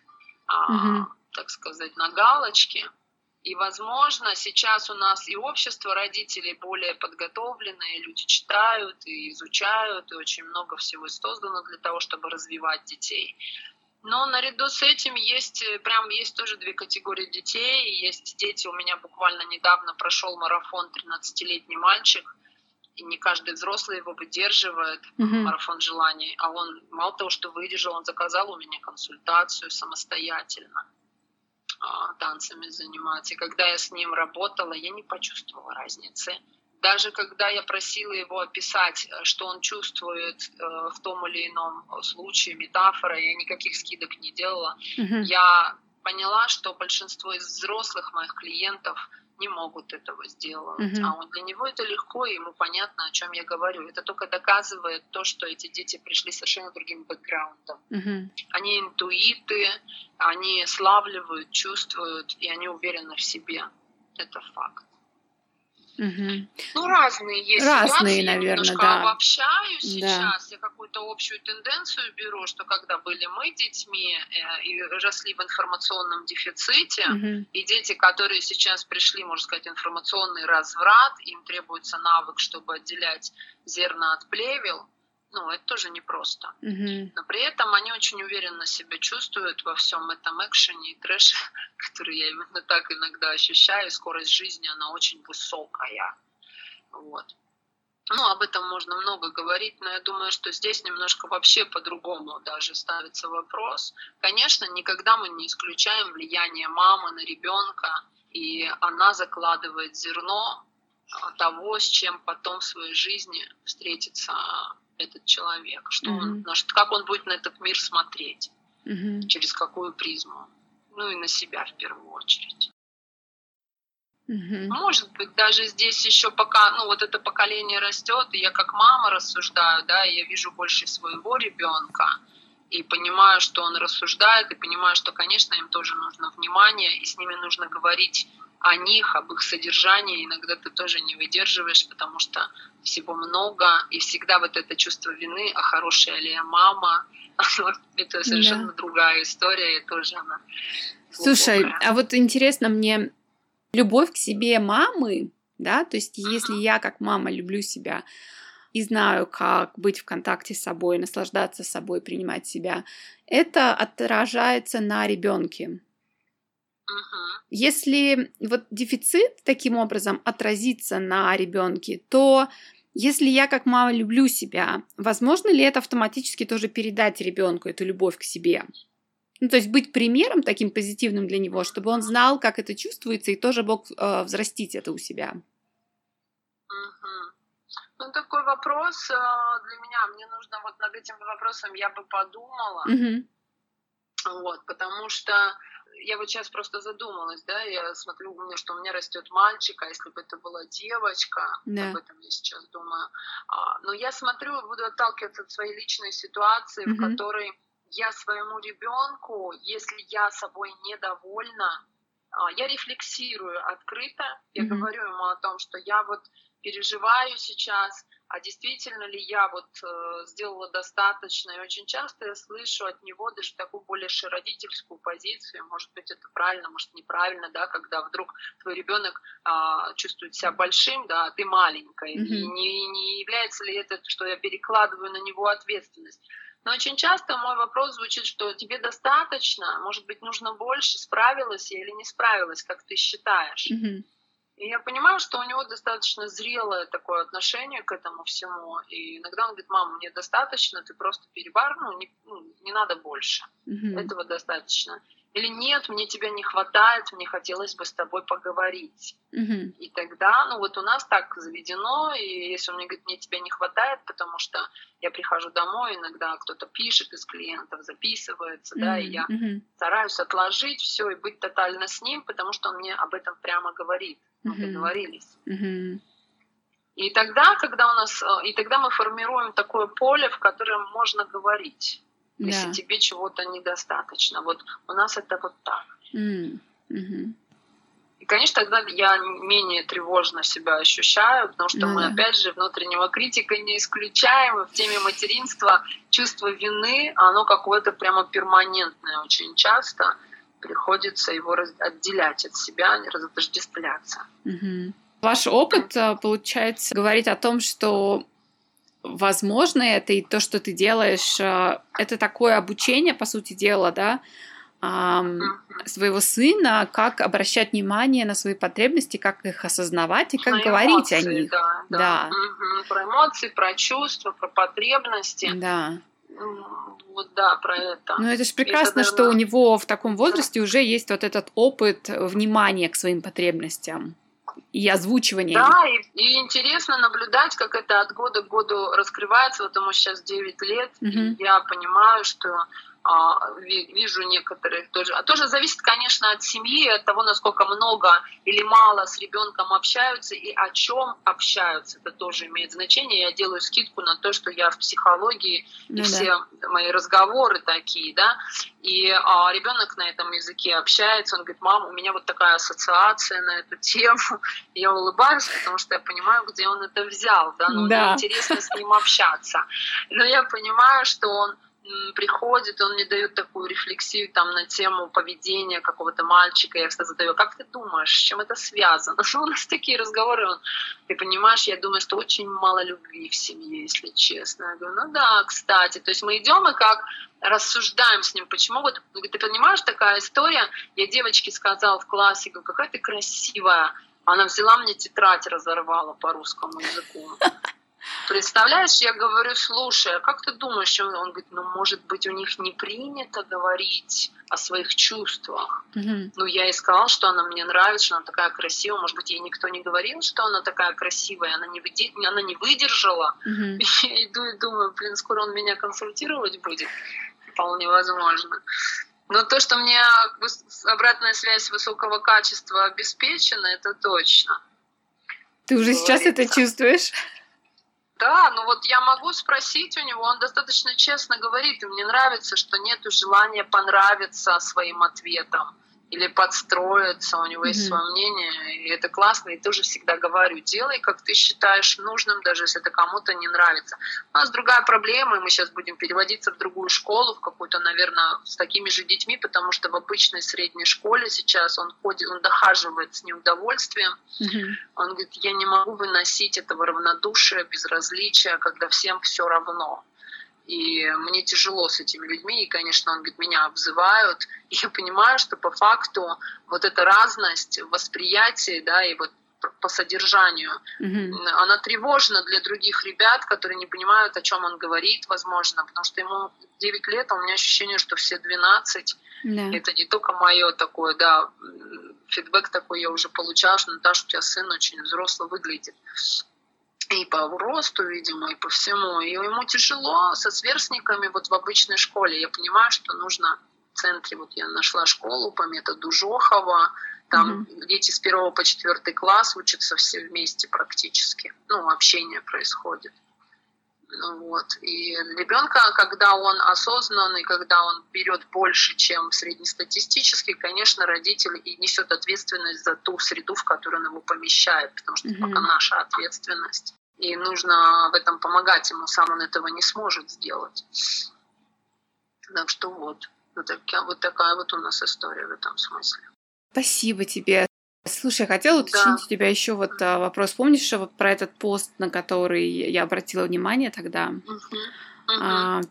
mm-hmm. так сказать, на галочке. И, возможно, сейчас у нас и общество родителей более подготовленное, люди читают и изучают, и очень много всего создано для того, чтобы развивать детей. Но наряду с этим есть тоже две категории детей. Есть дети, у меня буквально недавно прошел марафон 13-летний мальчик, и не каждый взрослый его выдерживает, mm-hmm. марафон желаний. А он мало того, что выдержал, он заказал у меня консультацию самостоятельно. Танцами заниматься. И когда я с ним работала, я не почувствовала разницы. Даже когда я просила его описать, что он чувствует в том или ином случае, метафора, я никаких скидок не делала. Mm-hmm. Я поняла, что большинство из взрослых моих клиентов не могут этого сделать. Mm-hmm. А для него это легко, и ему понятно, о чем я говорю. Это только доказывает то, что эти дети пришли совершенно другим бэкграундом. Mm-hmm. Они интуиты, они славливают, чувствуют, и они уверены в себе. Это факт. Mm-hmm. Разные есть ситуации. Я немножко обобщаю сейчас. Я какую-то общую тенденцию беру, что когда были мы детьми и росли в информационном дефиците, mm-hmm. и дети, которые сейчас пришли, можно сказать, информационный разврат, им требуется навык, чтобы отделять зерна от плевел, это тоже непросто. Mm-hmm. Но при этом они очень уверенно себя чувствуют во всем этом экшене и трэше, который я именно так иногда ощущаю. Скорость жизни, она очень высокая. Вот. Об этом можно много говорить, но я думаю, что здесь немножко вообще по-другому даже ставится вопрос. Конечно, никогда мы не исключаем влияние мамы на ребенка, и она закладывает зерно того, с чем потом в своей жизни встретится этот человек, что mm-hmm. Как он будет на этот мир смотреть, mm-hmm. через какую призму, и на себя в первую очередь. Mm-hmm. Может быть, даже здесь еще пока, это поколение растет, и я как мама рассуждаю, и я вижу больше своего ребенка, и понимаю, что он рассуждает, и понимаю, что, конечно, им тоже нужно внимание, и с ними нужно говорить о них, об их содержании. Иногда ты тоже не выдерживаешь, потому что всего много, и всегда это чувство вины, а хорошая ли я мама, это совершенно другая история, и тоже она глубокая. Слушай, а интересно мне любовь к себе мамы, то есть если я как мама люблю себя и знаю, как быть в контакте с собой, наслаждаться собой, принимать себя, это отражается на ребенке. Если дефицит таким образом отразится на ребенке, то если я как мама люблю себя, возможно ли это автоматически тоже передать ребенку эту любовь к себе? То есть быть примером таким позитивным для него, чтобы он знал, как это чувствуется, и тоже мог взрастить это у себя. Такой вопрос для меня. Мне нужно над этим вопросом я бы подумала. Потому что я сейчас просто задумалась, я смотрю, что у меня растет мальчик, а если бы это была девочка, об этом я сейчас думаю. Но я смотрю и буду отталкиваться от своей личной ситуации, в которой я своему ребенку, если я собой недовольна, я рефлексирую открыто, я говорю ему о том, что я переживаю сейчас, а действительно ли я сделала достаточно. И очень часто я слышу от него даже такую более родительскую позицию. Может быть, это правильно, может, неправильно, когда вдруг твой ребенок чувствует себя большим, а ты маленькая. Mm-hmm. И не является ли это, что я перекладываю на него ответственность. Но очень часто мой вопрос звучит, что тебе достаточно, может быть, нужно больше, справилась я или не справилась, как ты считаешь. Mm-hmm. И я понимаю, что у него достаточно зрелое такое отношение к этому всему. И иногда он говорит: мама, мне достаточно, ты просто не надо больше, этого достаточно. Или нет, мне тебя не хватает, мне хотелось бы с тобой поговорить. И тогда, у нас так заведено, и если он мне говорит: мне тебя не хватает, потому что я прихожу домой, иногда кто-то пишет из клиентов, записывается, и я стараюсь отложить все и быть тотально с ним, потому что он мне об этом прямо говорит. Мы договорились. И тогда мы формируем такое поле, в котором можно говорить. если тебе чего-то недостаточно. Вот у нас это вот так. И, конечно, тогда я менее тревожно себя ощущаю, потому что мы, опять же, внутреннего критика не исключаем, и в теме материнства чувство вины, оно какое-то прямо перманентное очень часто, приходится его отделять от себя, не разотождествляться. Ваш опыт, получается, говорит о том, что возможно это и то, что ты делаешь, это такое обучение, по сути дела, да, своего сына, как обращать внимание на свои потребности, как их осознавать и как на говорить эмоции, о них. Да. Про эмоции, про чувства, про потребности. Вот про это. Ну, это же прекрасно, что у него в таком возрасте уже есть вот этот опыт внимания к своим потребностям и озвучивания. Да, и интересно наблюдать, как это от года к году раскрывается. Вот ему сейчас 9 лет, и я понимаю, что вижу некоторых тоже. А тоже зависит, конечно, от семьи, от того, насколько много или мало с ребенком общаются и о чем общаются. Это тоже имеет значение. Я делаю скидку на то, что я в психологии, и все мои разговоры такие, да. И ребенок на этом языке общается. Он говорит: мам, у меня вот такая ассоциация на эту тему. Я улыбаюсь, потому что я понимаю, где он это взял, да. Но мне интересно с ним общаться. Но я понимаю, что он приходит, он мне дает такую рефлексию там на тему поведения какого-то мальчика, я всегда задаю: как ты думаешь, с чем это связано? У нас такие разговоры, ты понимаешь, я думаю, что очень мало любви в семье, если честно. Я говорю: ну да, кстати, то есть мы идем и как рассуждаем с ним, почему вот, ты понимаешь, такая история, я девочке сказала в классе, говорю: какая ты красивая, она взяла мне тетрадь, разорвала по русскому языку. Представляешь, я говорю: слушай, а как ты думаешь? Он говорит: ну, может быть, у них не принято говорить о своих чувствах. Ну, я ей сказала, что она мне нравится, что она такая красивая. Может быть, ей никто не говорил, что она такая красивая, она не выдержала. Я иду и думаю: блин, скоро он меня консультировать будет. Вполне возможно. Но то, что мне обратная связь высокого качества обеспечена, это точно. Ты уже сейчас это чувствуешь? Да, ну вот я могу спросить у него, он достаточно честно говорит, и мне нравится, что нету желания понравиться своим ответом или подстроиться, у него есть свое мнение, и это классно, и тоже всегда говорю: делай, как ты считаешь нужным, даже если это кому-то не нравится. У нас другая проблема, и мы сейчас будем переводиться в другую школу, в какую-то, наверное, с такими же детьми, потому что в обычной средней школе сейчас он дохаживает с неудовольствием, он говорит: я не могу выносить этого равнодушия, безразличия, когда всем все равно. И мне тяжело с этими людьми, и, конечно, он говорит: меня обзывают. И я понимаю, что по факту вот эта разность восприятия, да, и вот по содержанию, она тревожна для других ребят, которые не понимают, о чем он говорит, возможно, потому что ему 9 лет, а у меня ощущение, что все 12. Это не только мое такое, да, фидбэк такой я уже получала, что: Наташа, у тебя сын очень взрослый выглядит. И по росту, видимо, и по всему. И ему тяжело со сверстниками вот в обычной школе. Я понимаю, что нужно в центре. Вот я нашла школу по методу Жохова. Там дети с 1 по 4 класс учатся все вместе практически. Ну, общение происходит. Вот. И ребенка, когда он осознанный, когда он берет больше, чем среднестатистический, конечно, родитель и несет ответственность за ту среду, в которую он его помещает, потому что это пока наша ответственность. И нужно в этом помогать ему, сам он этого не сможет сделать. Так что вот такая у нас история в этом смысле. Спасибо тебе. Слушай, я хотела уточнить у тебя еще вот вопрос. Помнишь про этот пост, на который я обратила внимание тогда?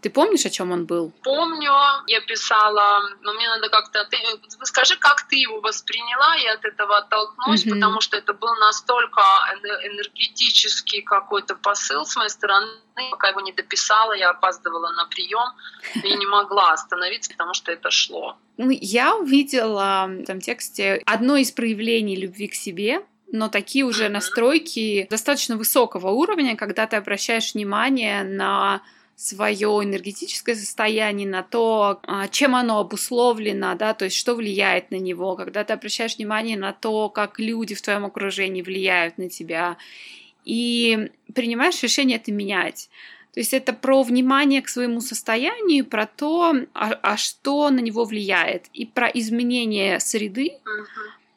Ты помнишь, о чем он был? Помню. Я писала, но мне надо как-то... Скажи, как ты его восприняла, я от этого оттолкнусь, потому что это был настолько энергетический какой-то посыл с моей стороны. Пока его не дописала, я опаздывала на прием и не могла остановиться, потому что это шло. Ну, я увидела в этом тексте одно из проявлений любви к себе, но такие уже настройки достаточно высокого уровня, когда ты обращаешь внимание на свое энергетическое состояние, на то, чем оно обусловлено, да, то есть что влияет на него, когда ты обращаешь внимание на то, как люди в твоем окружении влияют на тебя, и принимаешь решение это менять. То есть это про внимание к своему состоянию, про то, а что на него влияет, и про изменение среды,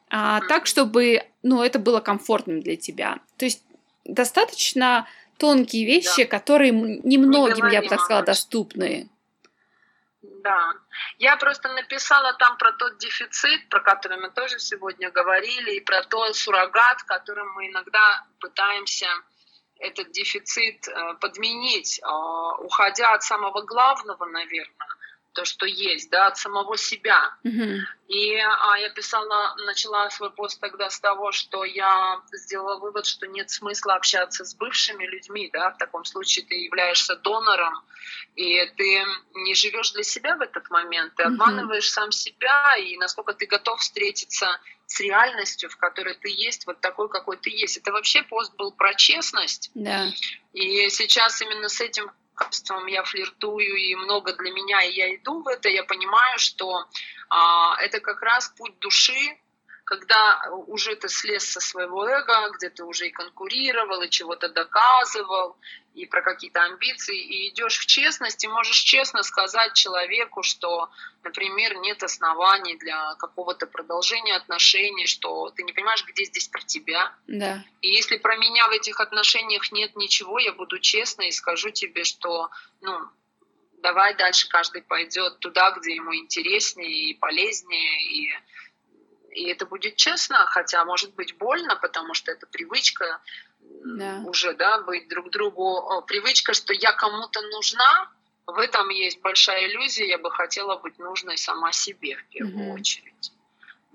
так, чтобы это было комфортным для тебя. То есть достаточно тонкие вещи, которые немногим, я бы так сказала, доступны. Да. Я просто написала там про тот дефицит, про который мы тоже сегодня говорили, и про тот суррогат, которым мы иногда пытаемся этот дефицит подменить, уходя от самого главного, наверное, то, что есть, да, от самого себя. Mm-hmm. И я писала, начала свой пост тогда с того, что я сделала вывод, что нет смысла общаться с бывшими людьми, да, в таком случае ты являешься донором, и ты не живешь для себя в этот момент, ты обманываешь сам себя, и насколько ты готов встретиться с реальностью, в которой ты есть, вот такой, какой ты есть. Это вообще пост был про честность, и сейчас именно с этим я флиртую, и много для меня, и я иду в это, я понимаю, что это как раз путь души, когда уже ты слез со своего эго, где ты уже и конкурировал, и чего-то доказывал, и про какие-то амбиции, и идешь в честность, и можешь честно сказать человеку, что, например, нет оснований для какого-то продолжения отношений, что ты не понимаешь, где здесь про тебя. Да. И если про меня в этих отношениях нет ничего, я буду честна и скажу тебе, что, давай дальше каждый пойдет туда, где ему интереснее и полезнее, и это будет честно, хотя может быть больно, потому что это привычка уже, быть друг другу. Привычка, что я кому-то нужна, в этом есть большая иллюзия, я бы хотела быть нужной сама себе в первую очередь.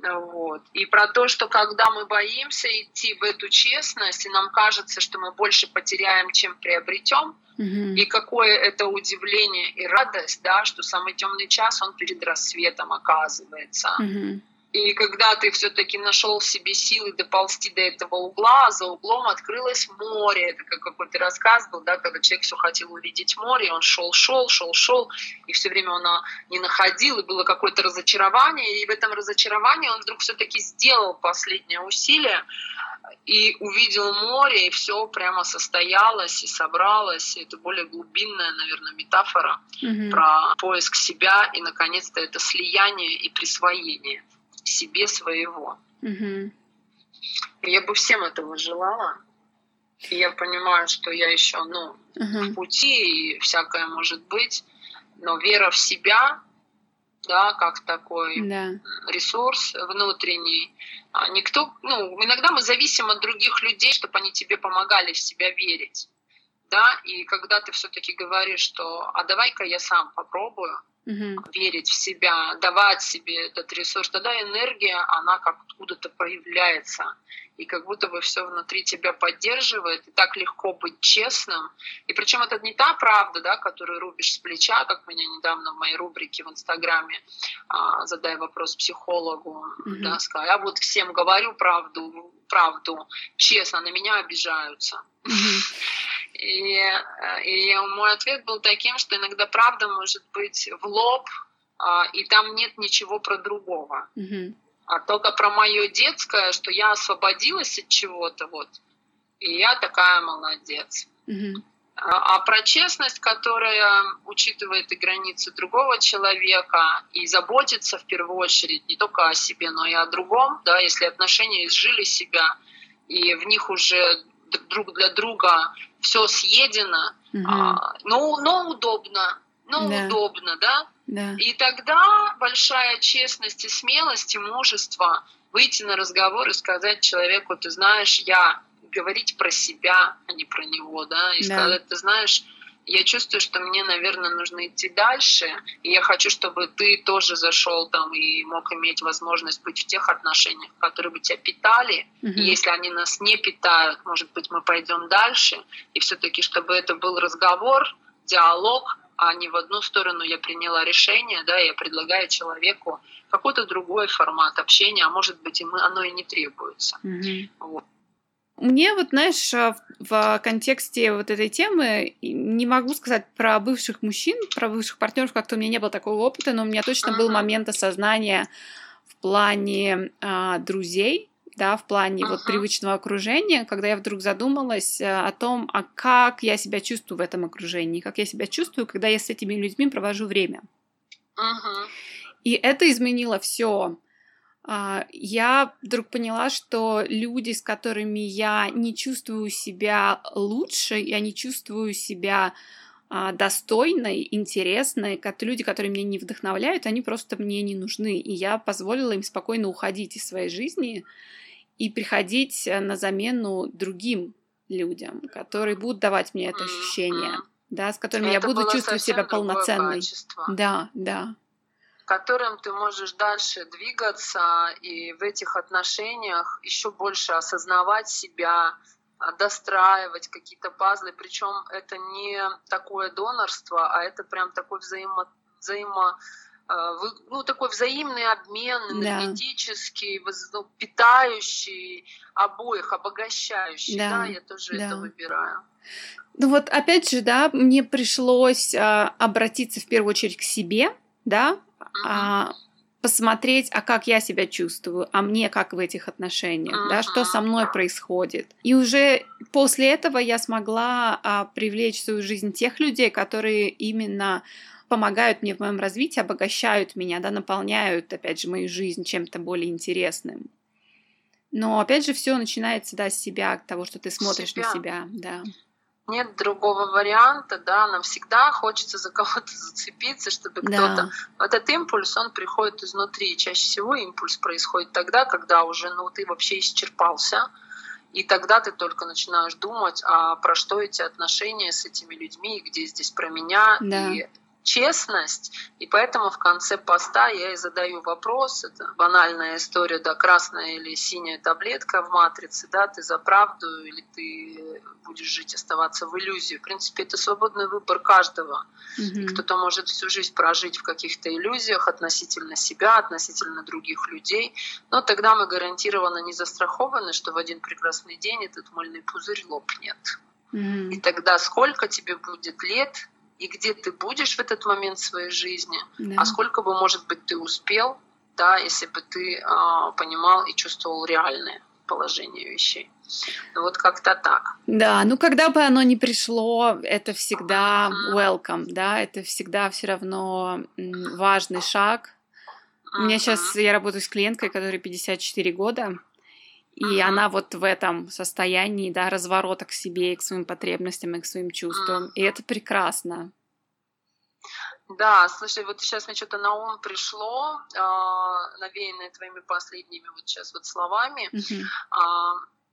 Вот. И про то, что когда мы боимся идти в эту честность, и нам кажется, что мы больше потеряем, чем приобретем, и какое это удивление и радость, да, что самый темный час, он перед рассветом оказывается. И когда ты все-таки нашел в себе силы доползти до этого угла, а за углом открылось море. Это как какой-то рассказ был, да, когда человек все хотел увидеть море, он шел, и все время он не находил, и было какое-то разочарование. И в этом разочаровании он вдруг все-таки сделал последнее усилие и увидел море, и все прямо состоялось и собралось. И это более глубинная, наверное, метафора про поиск себя и, наконец-то, это слияние и присвоение себе своего. Я бы всем этого желала. И я понимаю, что я еще в пути, и всякое может быть, но вера в себя, да, как такой ресурс внутренний. Никто, иногда мы зависим от других людей, чтобы они тебе помогали в себя верить. Да, и когда ты все-таки говоришь, что давай-ка я сам попробую верить в себя, давать себе этот ресурс, тогда энергия, она как откуда-то проявляется, и как будто бы все внутри тебя поддерживает, и так легко быть честным. И причем это не та правда, да, которую рубишь с плеча, как меня недавно в моей рубрике в Инстаграме «Задай вопрос психологу», да, сказала, я вот всем говорю правду, честно, на меня обижаются. И мой ответ был таким, что иногда правда может быть в лоб, и там нет ничего про другого, а только про мое детское, что я освободилась от чего-то, вот, и я такая молодец. А про честность, которая учитывает и границы другого человека, и заботится в первую очередь не только о себе, но и о другом, да, если отношения изжили себя, и в них уже друг для друга все съедено, но удобно, удобно, да? Да. И тогда большая честность и смелость, и мужество выйти на разговор и сказать человеку, ты знаешь, я говорить про себя, а не про него, да, и сказать, ты знаешь, я чувствую, что мне, наверное, нужно идти дальше, и я хочу, чтобы ты тоже зашел там и мог иметь возможность быть в тех отношениях, которые бы тебя питали. И если они нас не питают, может быть, мы пойдем дальше. И все-таки, чтобы это был разговор, диалог, а не в одну сторону я приняла решение, да, я предлагаю человеку какой-то другой формат общения, а может быть, оно и не требуется. Вот. Мне вот, знаешь, в контексте вот этой темы не могу сказать про бывших мужчин, про бывших партнеров, как-то у меня не было такого опыта, но у меня точно был момент осознания в плане друзей, да, в плане вот привычного окружения, когда я вдруг задумалась о том, а как я себя чувствую в этом окружении, как я себя чувствую, когда я с этими людьми провожу время. И это изменило все. Я вдруг поняла, что люди, с которыми я не чувствую себя лучше, я не чувствую себя достойной, интересной, люди, которые меня не вдохновляют, они просто мне не нужны. И я позволила им спокойно уходить из своей жизни и приходить на замену другим людям, которые будут давать мне это ощущение, да, с которыми я буду чувствовать себя полноценной. Да, да. Которым ты можешь дальше двигаться и в этих отношениях еще больше осознавать себя, достраивать какие-то пазлы. Причем это не такое донорство, а это прям такой такой взаимный обмен, энергетический, питающий обоих, обогащающий. Да, я тоже это выбираю. Ну вот опять же, да, мне пришлось обратиться в первую очередь к себе, да, посмотреть, а как я себя чувствую, а мне как в этих отношениях, да, что со мной происходит. И уже после этого я смогла привлечь в свою жизнь тех людей, которые именно помогают мне в моем развитии, обогащают меня, да, наполняют, опять же, мою жизнь чем-то более интересным. Но, опять же, все начинается, да, с себя, от того, что ты смотришь на себя, да. Нет другого варианта, да, нам всегда хочется за кого-то зацепиться, чтобы кто-то... Этот импульс, он приходит изнутри. Чаще всего импульс происходит тогда, когда уже, ты вообще исчерпался, и тогда ты только начинаешь думать, а про что эти отношения с этими людьми, где здесь про меня, и честность. И поэтому в конце поста я и задаю вопрос, это банальная история, да, красная или синяя таблетка в матрице, да, ты за правду или ты... будешь жить, оставаться в иллюзии. В принципе, это свободный выбор каждого. Кто-то может всю жизнь прожить в каких-то иллюзиях относительно себя, относительно других людей. Но тогда мы гарантированно не застрахованы, что в один прекрасный день этот мыльный пузырь лопнет. И тогда сколько тебе будет лет, и где ты будешь в этот момент своей жизни, а сколько бы, может быть, ты успел, да, если бы ты понимал и чувствовал реальное положение вещей. Вот как-то так. Да, когда бы оно ни пришло, это всегда welcome, да, это всегда все равно важный шаг. У меня сейчас, я работаю с клиенткой, которой 54 года, и она вот в этом состоянии, да, разворота к себе, к своим потребностям и к своим чувствам, и это прекрасно. Да, слушай, вот сейчас мне что-то на ум пришло, навеянное твоими последними вот сейчас вот словами.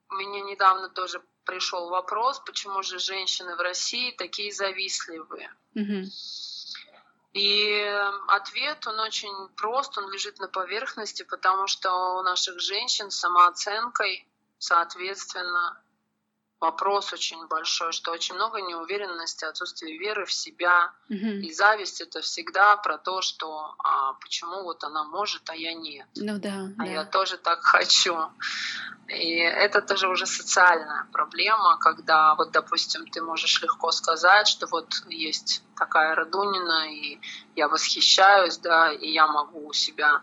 Мне недавно тоже пришел вопрос, почему же женщины в России такие завистливые? И ответ, он очень прост, он лежит на поверхности, потому что у наших женщин с самооценкой, соответственно, вопрос очень большой, что очень много неуверенности, отсутствие веры в себя. И зависть — это всегда про то, что почему вот она может, а я нет. Я тоже так хочу. И это тоже уже социальная проблема, когда вот, допустим, ты можешь легко сказать, что вот есть такая Радунина, и я восхищаюсь, да, и я могу у себя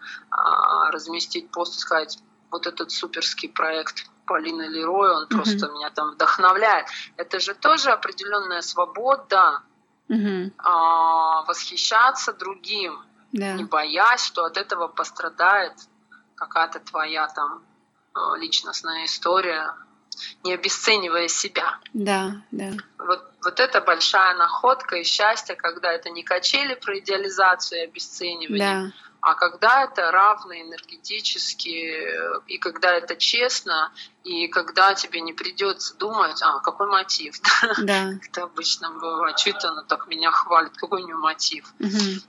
разместить пост и сказать, вот этот суперский проект Полины Лерой, он просто меня там вдохновляет. Это же тоже определенная свобода восхищаться другим, не боясь, что от этого пострадает какая-то твоя там личностная история, не обесценивая себя. Вот это большая находка и счастье, когда это не качели про идеализацию и обесценивание, а когда это равно энергетически, и когда это честно, и когда тебе не придется думать, какой мотив? Это обычно бывает, что-то она так меня хвалит, какой у нее мотив?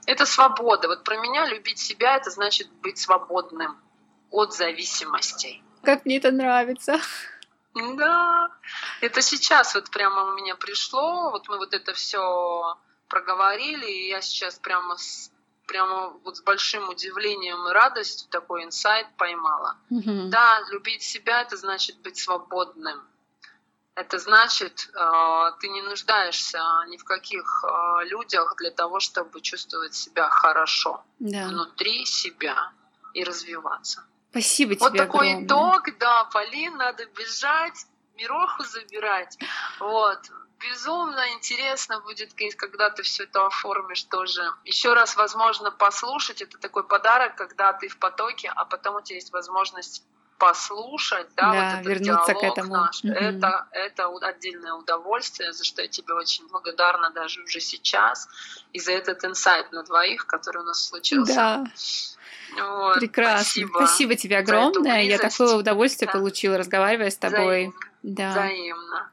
Это свобода. Вот про меня любить себя — это значит быть свободным от зависимостей. Как мне это нравится. Да, это сейчас вот прямо у меня пришло, вот мы вот это все проговорили, и я сейчас прямо вот с большим удивлением и радостью такой инсайт поймала. Да, любить себя — это значит быть свободным. Это значит, ты не нуждаешься ни в каких людях для того, чтобы чувствовать себя хорошо внутри себя и развиваться. Спасибо тебе огромное. Вот такой итог, да, Полин, надо бежать, Мироху забирать, вот. Безумно интересно будет, когда ты все это оформишь тоже. Еще раз, возможно, послушать. Это такой подарок, когда ты в потоке, а потом у тебя есть возможность послушать, да вот этот вернуться диалог к этому. Наш. Mm-hmm. Это отдельное удовольствие, за что я тебе очень благодарна даже уже сейчас, и за этот инсайт на двоих, который у нас случился. Да. Вот, прекрасно. Спасибо тебе огромное. Я такое удовольствие получила, разговаривая с тобой. Взаимно. Да. Взаимно.